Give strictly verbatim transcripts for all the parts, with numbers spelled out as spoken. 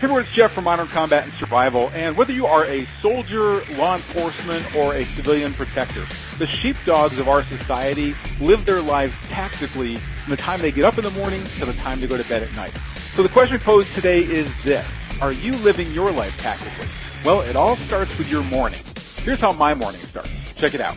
Hey, it's Jeff from Modern Combat and Survival, and whether you are a soldier, law enforcement, or a civilian protector, the sheepdogs of our society live their lives tactically from the time they get up in the morning to the time they go to bed at night. So the question posed today is this: are you living your life tactically? Well, it all starts with your morning. Here's how my morning starts. Check it out.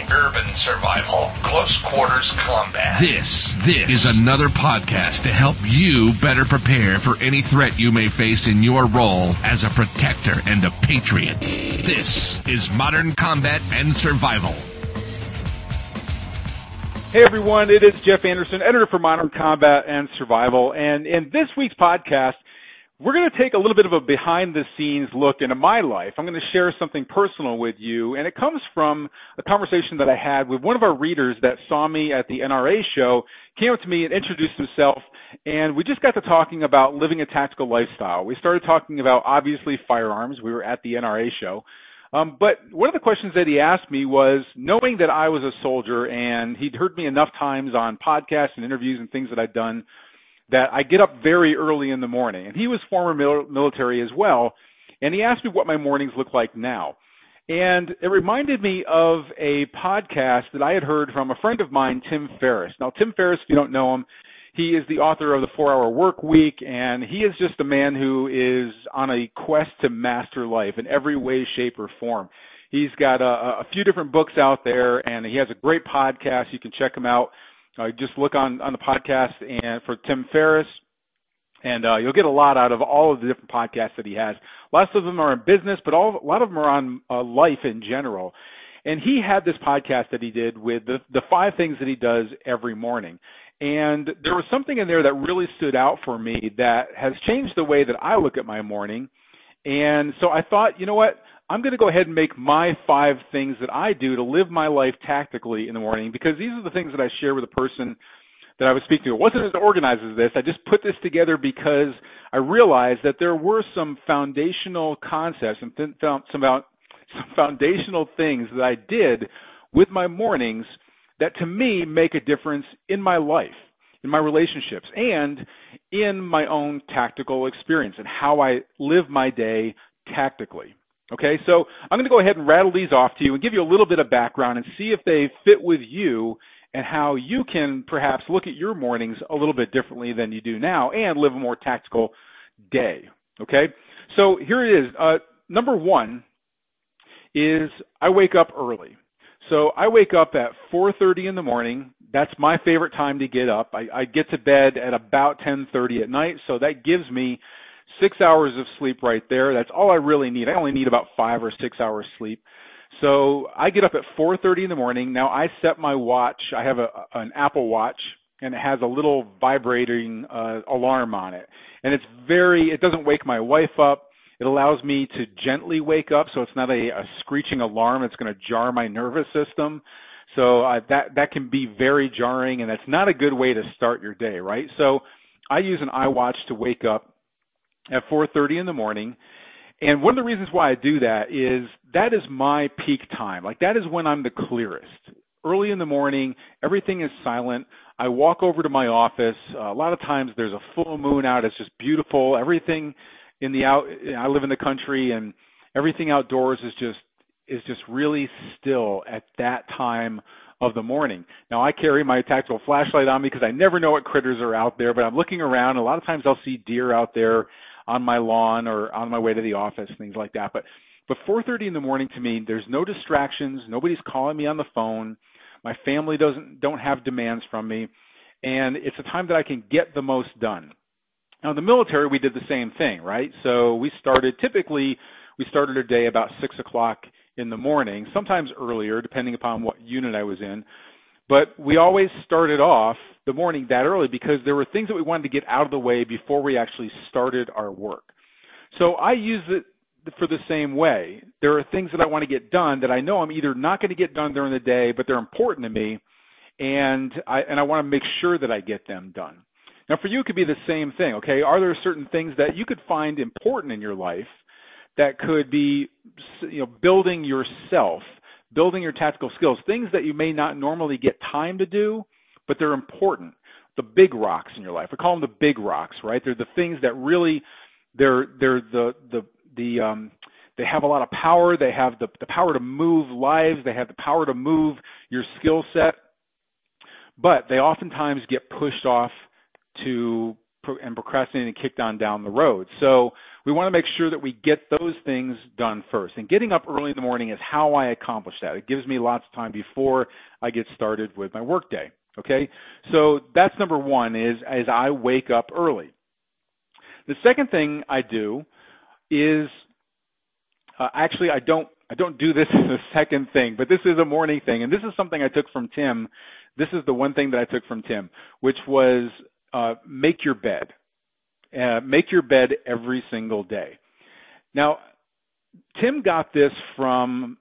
urban survival, close quarters combat. This, this is another podcast to help you better prepare for any threat you may face in your role as a protector and a patriot. This is Modern Combat and Survival. Hey everyone, it is Jeff Anderson, editor for Modern Combat and Survival, and in this week's podcast, we're going to take a little bit of a behind-the-scenes look into my life. I'm going to share something personal with you, and it comes from a conversation that I had with one of our readers that saw me at the N R A show, came up to me and introduced himself, and we just got to talking about living a tactical lifestyle. We started talking about, obviously, firearms. We were at the N R A show. Um, but one of the questions that he asked me was, knowing that I was a soldier, and he'd heard me enough times on podcasts and interviews and things that I'd done, that I get up very early in the morning. And he was former mil- military as well, and he asked me what my mornings look like now. And it reminded me of a podcast that I had heard from a friend of mine, Tim Ferriss. Now, Tim Ferriss, if you don't know him, he is the author of the Four Hour Work Week, and he is just a man who is on a quest to master life in every way, shape, or form. He's got a, a few different books out there, and he has a great podcast. You can check him out. Uh, just look on, on the podcast and for Tim Ferriss, and uh, you'll get a lot out of all of the different podcasts that he has. Lots of them are in business, but all, a lot of them are on uh, life in general. And he had this podcast that he did with the, the five things that he does every morning. And there was something in there that really stood out for me that has changed the way that I look at my morning. And so I thought, you know what? I'm going to go ahead and make my five things that I do to live my life tactically in the morning, because these are the things that I share with the person that I was speaking to. It wasn't as organized as this. I just put this together because I realized that there were some foundational concepts and th- some, some foundational things that I did with my mornings that to me make a difference in my life, in my relationships, and in my own tactical experience and how I live my day tactically. Okay, so I'm going to go ahead and rattle these off to you and give you a little bit of background and see if they fit with you and how you can perhaps look at your mornings a little bit differently than you do now and live a more tactical day. Okay, so here it is. Uh, number one is I wake up early. So I wake up at four thirty in the morning. That's my favorite time to get up. I, I get to bed at about ten thirty at night, so that gives me six hours of sleep right there. That's all I really need. I only need about five or six hours sleep. So I get up at four thirty in the morning. Now I set my watch. I have a, an Apple Watch, and it has a little vibrating uh, alarm on it. And it's very, it doesn't wake my wife up. It allows me to gently wake up, so it's not a, a screeching alarm. It's going to jar my nervous system. So I, that, that can be very jarring, and that's not a good way to start your day, right? So I use an iWatch to wake up at four thirty in the morning. And one of the reasons why I do that is that is my peak time. Like, that is when I'm the clearest. Early in the morning, everything is silent. I walk over to my office. Uh, a lot of times there's a full moon out. It's just beautiful. Everything in the out, I live in the country, and everything outdoors is just, is just really still at that time of the morning. Now, I carry my tactical flashlight on me because I never know what critters are out there, but I'm looking around. A lot of times I'll see deer out there on my lawn or on my way to the office, things like that. But but four thirty in the morning to me, there's no distractions. Nobody's calling me on the phone. My family doesn't don't have demands from me, and it's a time that I can get the most done. Now, in the military, we did the same thing, right? So we started typically we started our day about six o'clock in the morning, sometimes earlier, depending upon what unit I was in. But we always started off the morning that early because there were things that we wanted to get out of the way before we actually started our work. So I use it for the same way. There are things that I want to get done that I know I'm either not going to get done during the day, but they're important to me, and I and I want to make sure that I get them done. Now, for you, it could be the same thing, okay? Are there certain things that you could find important in your life that could be, you know, building yourself, building your tactical skills, things that you may not normally get time to do, but they're important, the big rocks in your life. We call them the big rocks, right? They're the things that really, they're they're the the the um they have a lot of power. They have the the power to move lives. They have the power to move your skill set, but they oftentimes get pushed off to and procrastinated and kicked on down the road. So we want to make sure that we get those things done first. And getting up early in the morning is how I accomplish that. It gives me lots of time before I get started with my workday. Okay, so that's number one, is as I wake up early. The second thing I do is uh, actually I don't I don't do this as a second thing, but this is a morning thing, and this is something I took from Tim. This is the one thing that I took from Tim, which was Uh, make your bed. Uh, make your bed every single day. Now, Tim got this from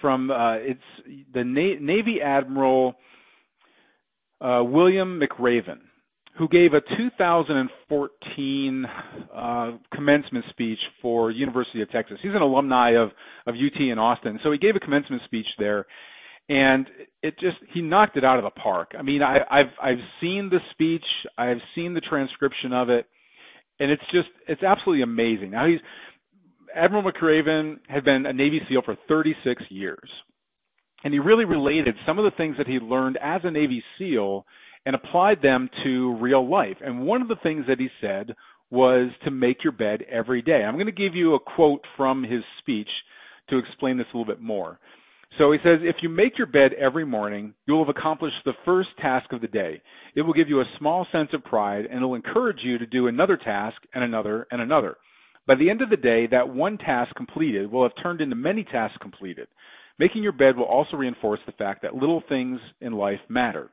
from uh, it's the Na- Navy Admiral uh, William McRaven, who gave a two thousand fourteen uh, commencement speech for University of Texas. He's an alumni of of U T in Austin, so he gave a commencement speech there. And it just, he knocked it out of the park. I mean, I, I've, I've seen the speech, I've seen the transcription of it, and it's just, it's absolutely amazing. Now he's, Admiral McRaven had been a Navy SEAL for thirty-six years, and he really related some of the things that he learned as a Navy SEAL and applied them to real life. And one of the things that he said was to make your bed every day. I'm going to give you a quote from his speech to explain this a little bit more. So he says, if you make your bed every morning, you will have accomplished the first task of the day. It will give you a small sense of pride, and it will encourage you to do another task and another and another. By the end of the day, that one task completed will have turned into many tasks completed. Making your bed will also reinforce the fact that little things in life matter.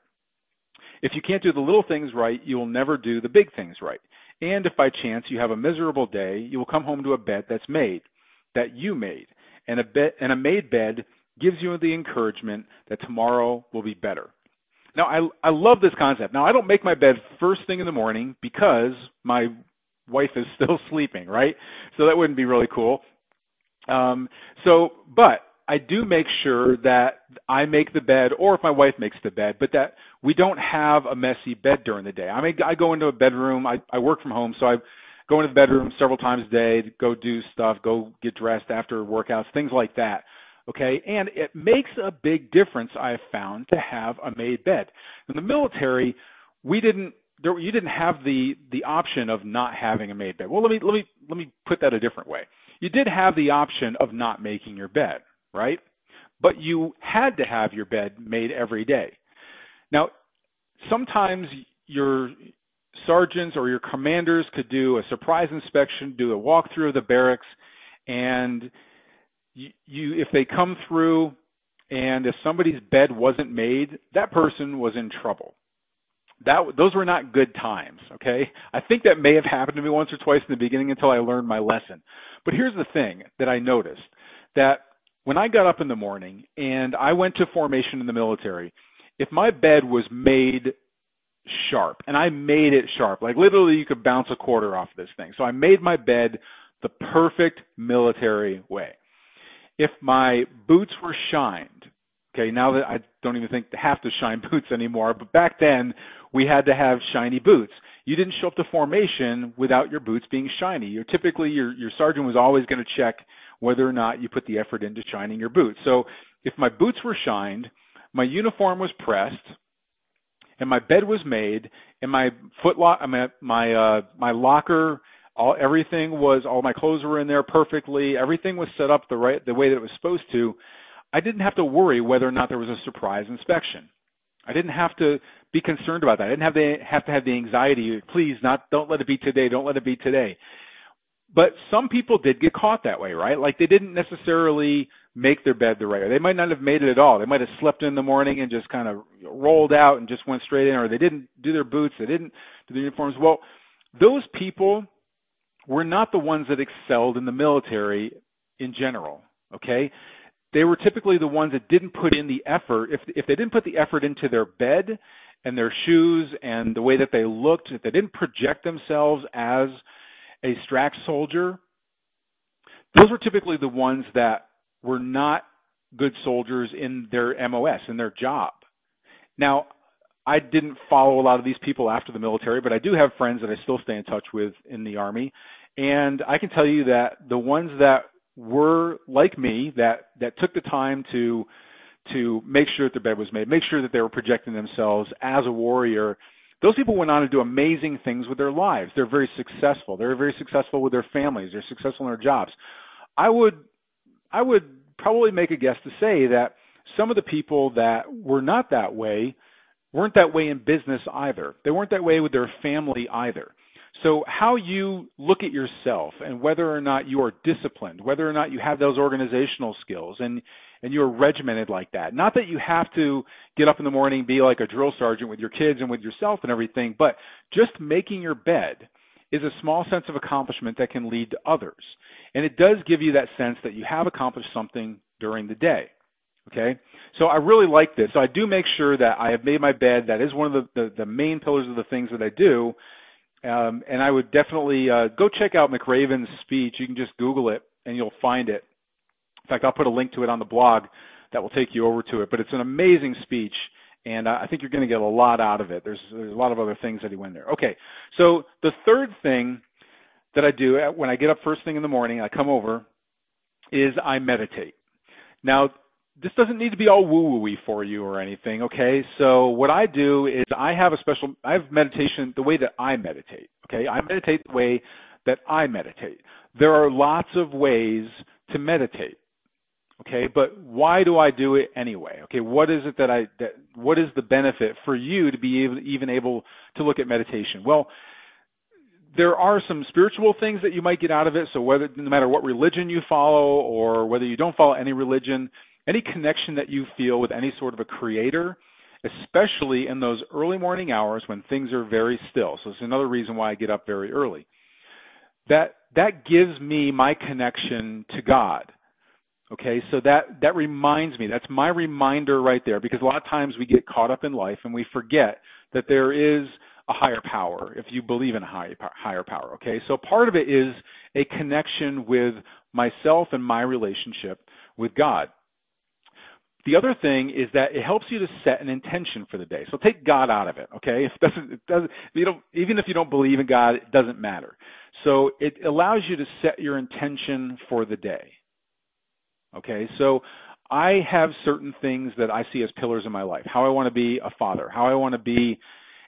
If you can't do the little things right, you will never do the big things right. And if by chance you have a miserable day, you will come home to a bed that's made, that you made, and a, be- and a made bed gives you the encouragement that tomorrow will be better. Now, I, I love this concept. Now, I don't make my bed first thing in the morning because my wife is still sleeping, right? So that wouldn't be really cool. Um, so, but I do make sure that I make the bed, or if my wife makes the bed, but that we don't have a messy bed during the day. I mean, I go into a bedroom. I, I work from home, so I go into the bedroom several times a day to go do stuff, go get dressed after workouts, things like that. Okay, and it makes a big difference, I've found, to have a made bed. In the military, we didn't, there, you didn't have the, the option of not having a made bed. Well, let me let me let me put that a different way. You did have the option of not making your bed, right? But you had to have your bed made every day. Now, sometimes your sergeants or your commanders could do a surprise inspection, do a walkthrough of the barracks, and You, you, if they come through and if somebody's bed wasn't made, that person was in trouble. That those were not good times, okay? I think that may have happened to me once or twice in the beginning until I learned my lesson. But here's the thing that I noticed, that when I got up in the morning and I went to formation in the military, if my bed was made sharp, and I made it sharp, like literally you could bounce a quarter off this thing. So I made my bed the perfect military way. If my boots were shined, okay, now that I don't even think they have to shine boots anymore, but back then we had to have shiny boots. You didn't show up to formation without your boots being shiny. You're typically, your, your sergeant was always going to check whether or not you put the effort into shining your boots. So if my boots were shined, my uniform was pressed, and my bed was made, and my footlock, I mean, my uh, my locker, All everything was, all my clothes were in there perfectly. Everything was set up the right, the way that it was supposed to. I didn't have to worry whether or not there was a surprise inspection. I didn't have to be concerned about that. I didn't have to have to have the anxiety. Please, not, don't let it be today. Don't let it be today. But some people did get caught that way, right? Like they didn't necessarily make their bed the right way. They might not have made it at all. They might have slept in the morning and just kind of rolled out and just went straight in, or they didn't do their boots. They didn't do their uniforms. Well, those people were not the ones that excelled in the military in general, okay? They were typically the ones that didn't put in the effort. If if they didn't put the effort into their bed and their shoes and the way that they looked, if they didn't project themselves as a S TRAC soldier, those were typically the ones that were not good soldiers in their M O S, in their job. Now, I didn't follow a lot of these people after the military, but I do have friends that I still stay in touch with in the Army. And I can tell you that the ones that were like me, that, that took the time to to make sure that their bed was made, make sure that they were projecting themselves as a warrior, those people went on to do amazing things with their lives. They're very successful. They're very successful with their families. They're successful in their jobs. I would, I would probably make a guess to say that some of the people that were not that way weren't that way in business either. They weren't that way with their family either. So how you look at yourself and whether or not you are disciplined, whether or not you have those organizational skills and, and you're regimented like that. Not that you have to get up in the morning, be like a drill sergeant with your kids and with yourself and everything, but just making your bed is a small sense of accomplishment that can lead to others. And it does give you that sense that you have accomplished something during the day. Okay, so I really like this. So I do make sure that I have made my bed. That is one of the, the, the main pillars of the things that I do. Um, and I would definitely uh, go check out McRaven's speech. You can just Google it and you'll find it. In fact, I'll put a link to it on the blog that will take you over to it. But it's an amazing speech, and I think you're going to get a lot out of it. There's, there's a lot of other things that he went there. Okay, so the third thing that I do when I get up first thing in the morning, I come over, is I meditate. Now, this doesn't need to be all woo-woo-y for you or anything, okay? So what I do is I have a special – I have meditation the way that I meditate, okay? I meditate the way that I meditate. There are lots of ways to meditate, okay? But why do I do it anyway? Okay, what is it that I that, – what is the benefit for you to be able, even able to look at meditation? Well, there are some spiritual things that you might get out of it, so whether no matter what religion you follow or whether you don't follow any religion – any connection that you feel with any sort of a creator, especially in those early morning hours when things are very still. So it's another reason why I get up very early. That that gives me my connection to God. Okay, so that, that reminds me. That's my reminder right there, because a lot of times we get caught up in life and we forget that there is a higher power, if you believe in a higher, higher power. Okay, so part of it is a connection with myself and my relationship with God. The other thing is that it helps you to set an intention for the day. So take God out of it, okay? If it doesn't, it doesn't, if you don't, even if you don't believe in God, it doesn't matter. So it allows you to set your intention for the day, okay? So I have certain things that I see as pillars in my life, how I want to be a father, how I want to be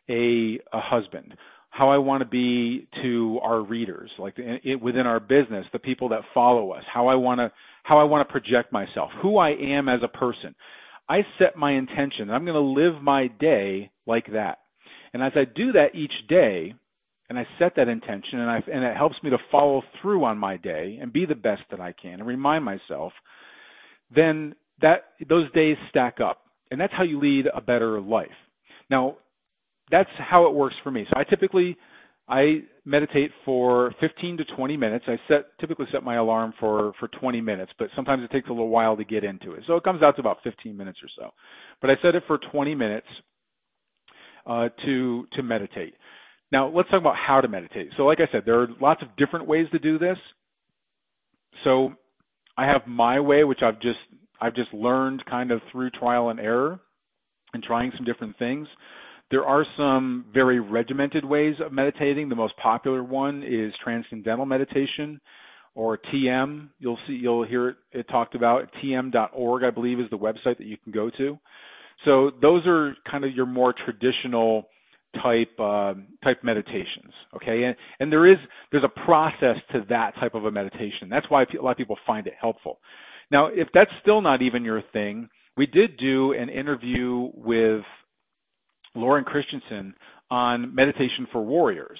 a, a husband, how I want to be to our readers, like the, it, within our business, the people that follow us, how I want to how I want to project myself, who I am as a person. I set my intention. I'm going to live my day like that. And as I do that each day, and I set that intention, and, I, and it helps me to follow through on my day and be the best that I can and remind myself, then that those days stack up. And that's how you lead a better life. Now, that's how it works for me. So I typically, I meditate for fifteen to twenty minutes. I set typically set my alarm for, for twenty minutes, but sometimes it takes a little while to get into it. So it comes out to about fifteen minutes or so. But I set it for twenty minutes uh, to to meditate. Now, let's talk about how to meditate. So like I said, there are lots of different ways to do this. So I have my way, which I've just I've just learned kind of through trial and error and trying some different things. There are some very regimented ways of meditating. The most popular one is Transcendental Meditation, or T M. You'll see, you'll hear it, it talked about. T M dot org, I believe, is the website that you can go to. So those are kind of your more traditional type um, type meditations. Okay, and, and there is there's a process to that type of a meditation. That's why a lot of people find it helpful. Now, if that's still not even your thing, we did do an interview with Lauren Christensen on meditation for warriors,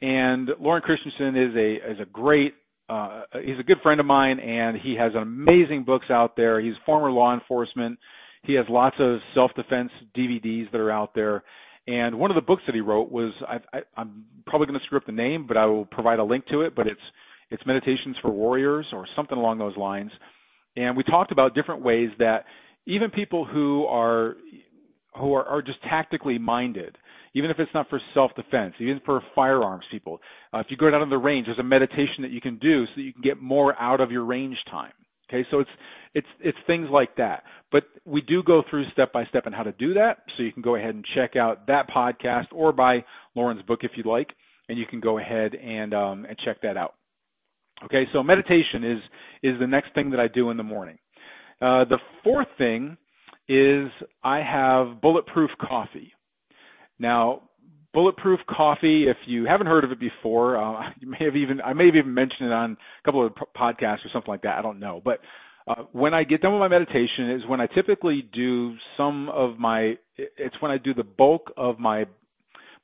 and Lauren Christensen is a is a great uh, he's a good friend of mine, and he has amazing books out there. He's former law enforcement. He has lots of self defense D V Ds that are out there, And one of the books that he wrote was, I've, I, I'm probably going to screw up the name, but I will provide a link to it, but it's it's Meditations for Warriors or something along those lines. And we talked about different ways that even people who are who are, are just tactically minded, even if it's not for self-defense, even for firearms people, uh, if you go down to the range, there's a meditation that you can do so that you can get more out of your range time. Okay, so it's it's it's things like that. But we do go through step by step on how to do that. So you can go ahead and check out that podcast or buy Lauren's book if you'd like, and you can go ahead and um, and check that out. Okay, so meditation is is the next thing that I do in the morning. Uh, the fourth thing is I have Bulletproof Coffee. Now, Bulletproof Coffee, if you haven't heard of it before, uh, you may have even I may have even mentioned it on a couple of podcasts or something like that. I don't know. But uh, when I get done with my meditation is when I typically do some of my – it's when I do the bulk of my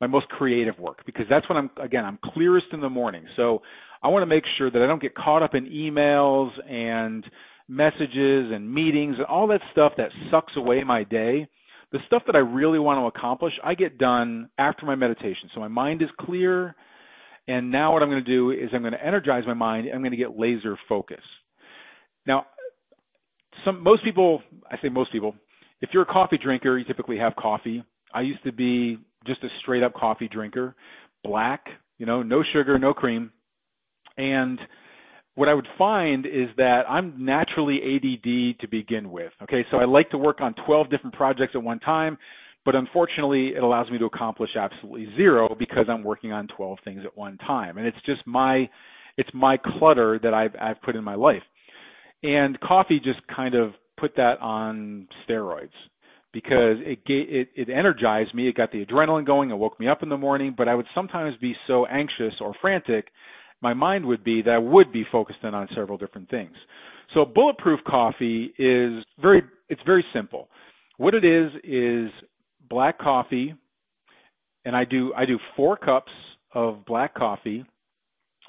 my most creative work, because that's when I'm – again, I'm clearest in the morning. So I want to make sure that I don't get caught up in emails and messages and meetings and all that stuff that sucks away my day. The stuff that I really want to accomplish, I get done after my meditation. So my mind is clear, and now what I'm going to do is I'm going to energize my mind, and I'm going to get laser focused. Now, some most people, I say most people, if you're a coffee drinker, you typically have coffee. I used to be just a straight-up coffee drinker, black, you know, no sugar, no cream. And what I would find is that I'm naturally A D D to begin with. Okay, so I like to work on twelve different projects at one time, but unfortunately it allows me to accomplish absolutely zero because I'm working on twelve things at one time. And it's just my it's my clutter that I've I've put in my life. And coffee just kind of put that on steroids because it it, it energized me, it got the adrenaline going, it woke me up in the morning, but I would sometimes be so anxious or frantic my mind would be that I would be focused in on several different things. So Bulletproof Coffee is very, it's very simple. What it is, is black coffee. And I do, I do four cups of black coffee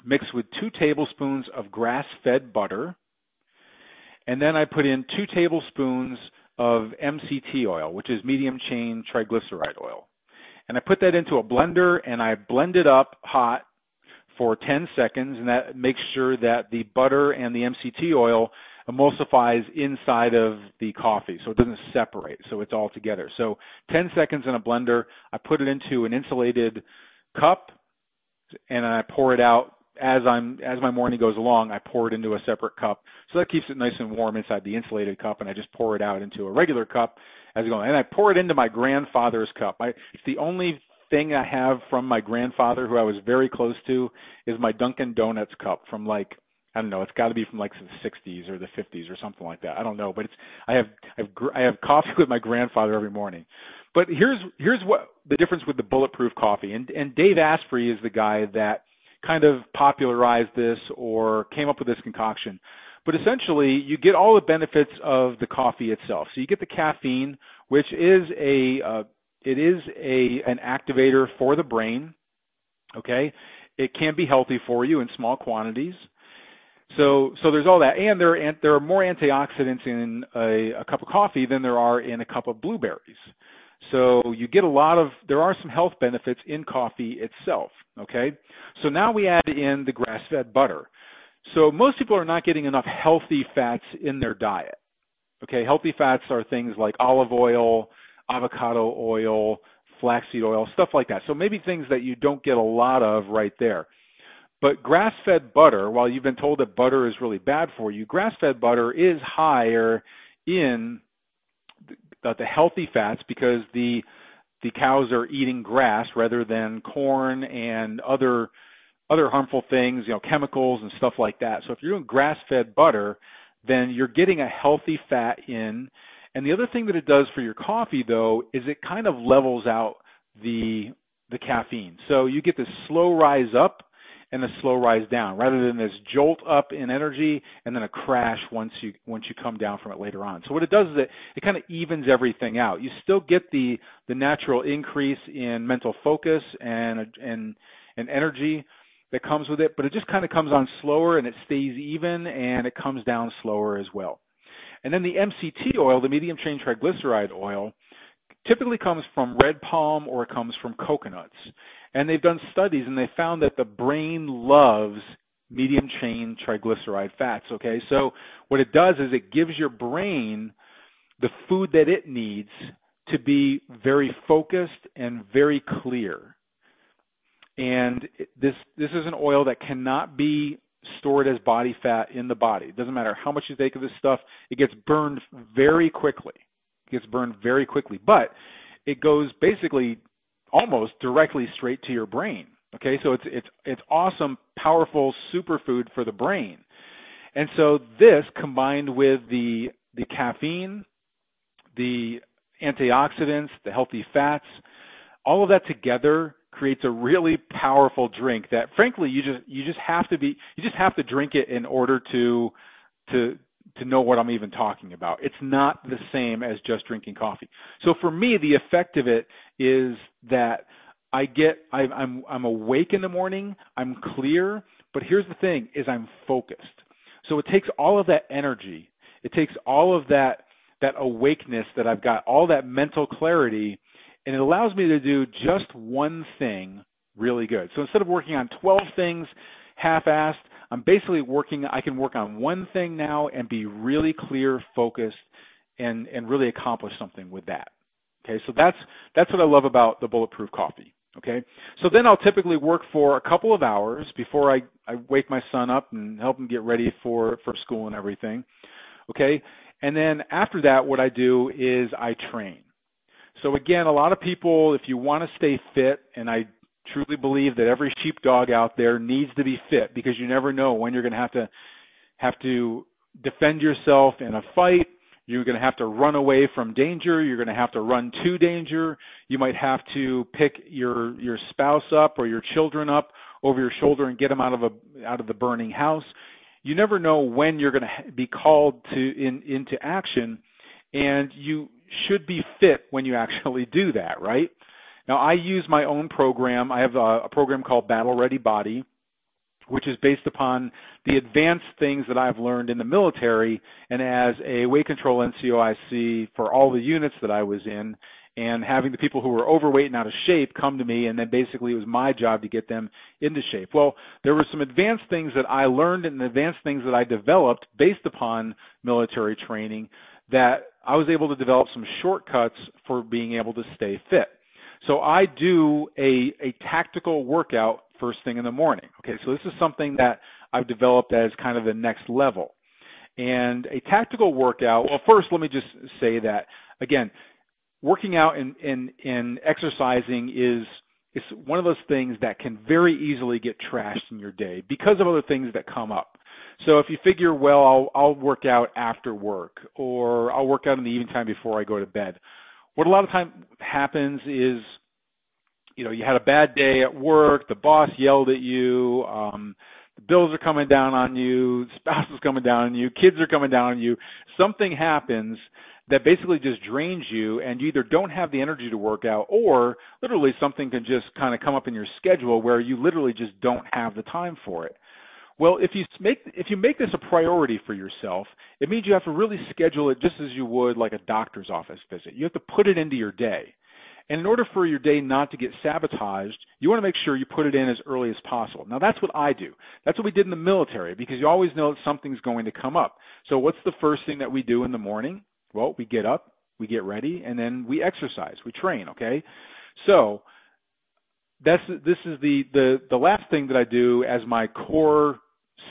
mixed with two tablespoons of grass-fed butter. And then I put in two tablespoons of M C T oil, which is medium chain triglyceride oil. And I put that into a blender and I blend it up hot for ten seconds, and that makes sure that the butter and the M C T oil emulsifies inside of the coffee, so it doesn't separate, so it's all together. So ten seconds in a blender, I put it into an insulated cup, and I pour it out as I'm as my morning goes along. I pour it into a separate cup, so that keeps it nice and warm inside the insulated cup, and I just pour it out into a regular cup as I go. And I pour it into my grandfather's cup. I, it's the only thing I have from my grandfather, who I was very close to, is my Dunkin' Donuts cup from like, I don't know, it's got to be from like the sixties or the fifties or something like that. I don't know, but it's I have I have, I have coffee with my grandfather every morning. But here's here's what the difference with the Bulletproof Coffee, and and Dave Asprey is the guy that kind of popularized this or came up with this concoction. But essentially, you get all the benefits of the coffee itself. So you get the caffeine, which is a uh, It is a an activator for the brain, okay? It can be healthy for you in small quantities. So so there's all that. And there are, there are more antioxidants in a, a cup of coffee than there are in a cup of blueberries. So you get a lot of – there are some health benefits in coffee itself, okay? So now we add in the grass-fed butter. So most people are not getting enough healthy fats in their diet, okay? Healthy fats are things like olive oil, avocado oil, flaxseed oil, stuff like that. So maybe things that you don't get a lot of right there. But grass-fed butter, while you've been told that butter is really bad for you, grass-fed butter is higher in the, the healthy fats because the the cows are eating grass rather than corn and other other harmful things, you know, chemicals and stuff like that. So if you're doing grass-fed butter, then you're getting a healthy fat in. And the other thing that it does for your coffee, though, is it kind of levels out the the caffeine. So you get this slow rise up and a slow rise down, rather than this jolt up in energy and then a crash once you once you come down from it later on. So what it does is it, it kind of evens everything out. You still get the the natural increase in mental focus and and and energy that comes with it, but it just kind of comes on slower and it stays even and it comes down slower as well. And then the M C T oil, the medium chain triglyceride oil, typically comes from red palm or it comes from coconuts. And they've done studies and they found that the brain loves medium chain triglyceride fats, okay? So what it does is it gives your brain the food that it needs to be very focused and very clear. And this this is an oil that cannot be stored as body fat in the body. It doesn't matter how much you take of this stuff, it gets burned very quickly. It gets burned very quickly, but it goes basically almost directly straight to your brain. Okay, so it's it's it's awesome, powerful superfood for the brain. And so this, combined with the the caffeine, the antioxidants, the healthy fats, all of that together creates a really powerful drink that, frankly, you just you just have to be you just have to drink it in order to to to know what I'm even talking about. It's not the same as just drinking coffee. So for me, the effect of it is that I get I, I'm I'm awake in the morning. I'm clear, but here's the thing: is I'm focused. So it takes all of that energy. It takes all of that that awakeness that I've got, all that mental clarity, and it allows me to do just one thing really good. So instead of working on twelve things half-assed, I'm basically working. I can work on one thing now and be really clear, focused, and and really accomplish something with that. Okay, so that's that's what I love about the Bulletproof Coffee. Okay, so then I'll typically work for a couple of hours before I, I wake my son up and help him get ready for, for school and everything. Okay, and then after that, what I do is I train. So again, a lot of people, if you want to stay fit, and I truly believe that every sheepdog out there needs to be fit because you never know when you're going to have to have to defend yourself in a fight. You're going to have to run away from danger. You're going to have to run to danger. You might have to pick your, your spouse up or your children up over your shoulder and get them out of a out of the burning house. You never know when you're going to be called to in, into action, and you should be fit when you actually do that, right? Now, I use my own program. I have a, a program called Battle Ready Body, which is based upon the advanced things that I've learned in the military and as a weight control N C O I C for all the units that I was in, and having the people who were overweight and out of shape come to me, and then basically it was my job to get them into shape. Well, there were some advanced things that I learned and advanced things that I developed based upon military training that I was able to develop some shortcuts for being able to stay fit. So I do a, a tactical workout first thing in the morning. Okay, so this is something that I've developed as kind of the next level. And a tactical workout, well, first let me just say that, again, working out and, and, and exercising is, is one of those things that can very easily get trashed in your day because of other things that come up. So if you figure, well, I'll, I'll work out after work, or I'll work out in the evening time before I go to bed. What a lot of time happens is, you know, you had a bad day at work, the boss yelled at you, um, the bills are coming down on you, spouse is coming down on you, kids are coming down on you. Something happens that basically just drains you, and you either don't have the energy to work out, or literally something can just kind of come up in your schedule where you literally just don't have the time for it. Well, if you make if you make this a priority for yourself, it means you have to really schedule it just as you would like a doctor's office visit. You have to put it into your day. And in order for your day not to get sabotaged, you want to make sure you put it in as early as possible. Now, that's what I do. That's what we did in the military, because you always know that something's going to come up. So what's the first thing that we do in the morning? Well, we get up, we get ready, and then we exercise, we train, okay? So that's this is the, the, the last thing that I do as my core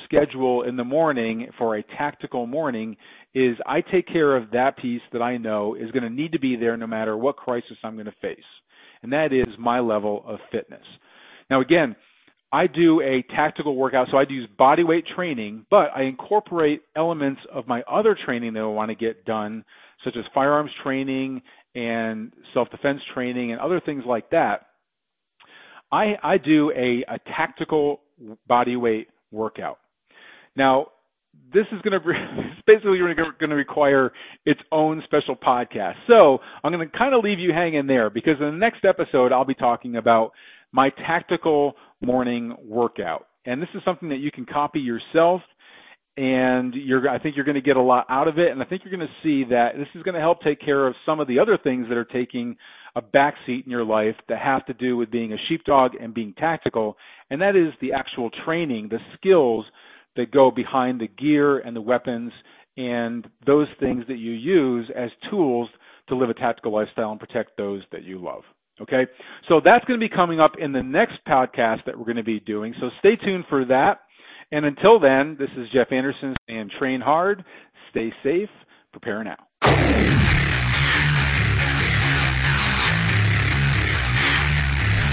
schedule in the morning for a tactical morning is I take care of that piece that I know is going to need to be there no matter what crisis I'm going to face, and that is my level of fitness. Now, again, I do a tactical workout, so I do use body weight training, but I incorporate elements of my other training that I want to get done, such as firearms training and self-defense training and other things like that. I, I do a, a tactical body weight workout. Now, this is going to be, basically you're going to require its own special podcast. So I'm going to kind of leave you hanging there, because in the next episode, I'll be talking about my tactical morning workout. And this is something that you can copy yourself and you're, I think you're going to get a lot out of it. And I think you're going to see that this is going to help take care of some of the other things that are taking a backseat in your life that have to do with being a sheepdog and being tactical. And that is the actual training, the skills that go behind the gear and the weapons and those things that you use as tools to live a tactical lifestyle and protect those that you love. Okay, so that's going to be coming up in the next podcast that we're going to be doing. So stay tuned for that. And until then, this is Jeff Anderson saying train hard, stay safe, prepare now.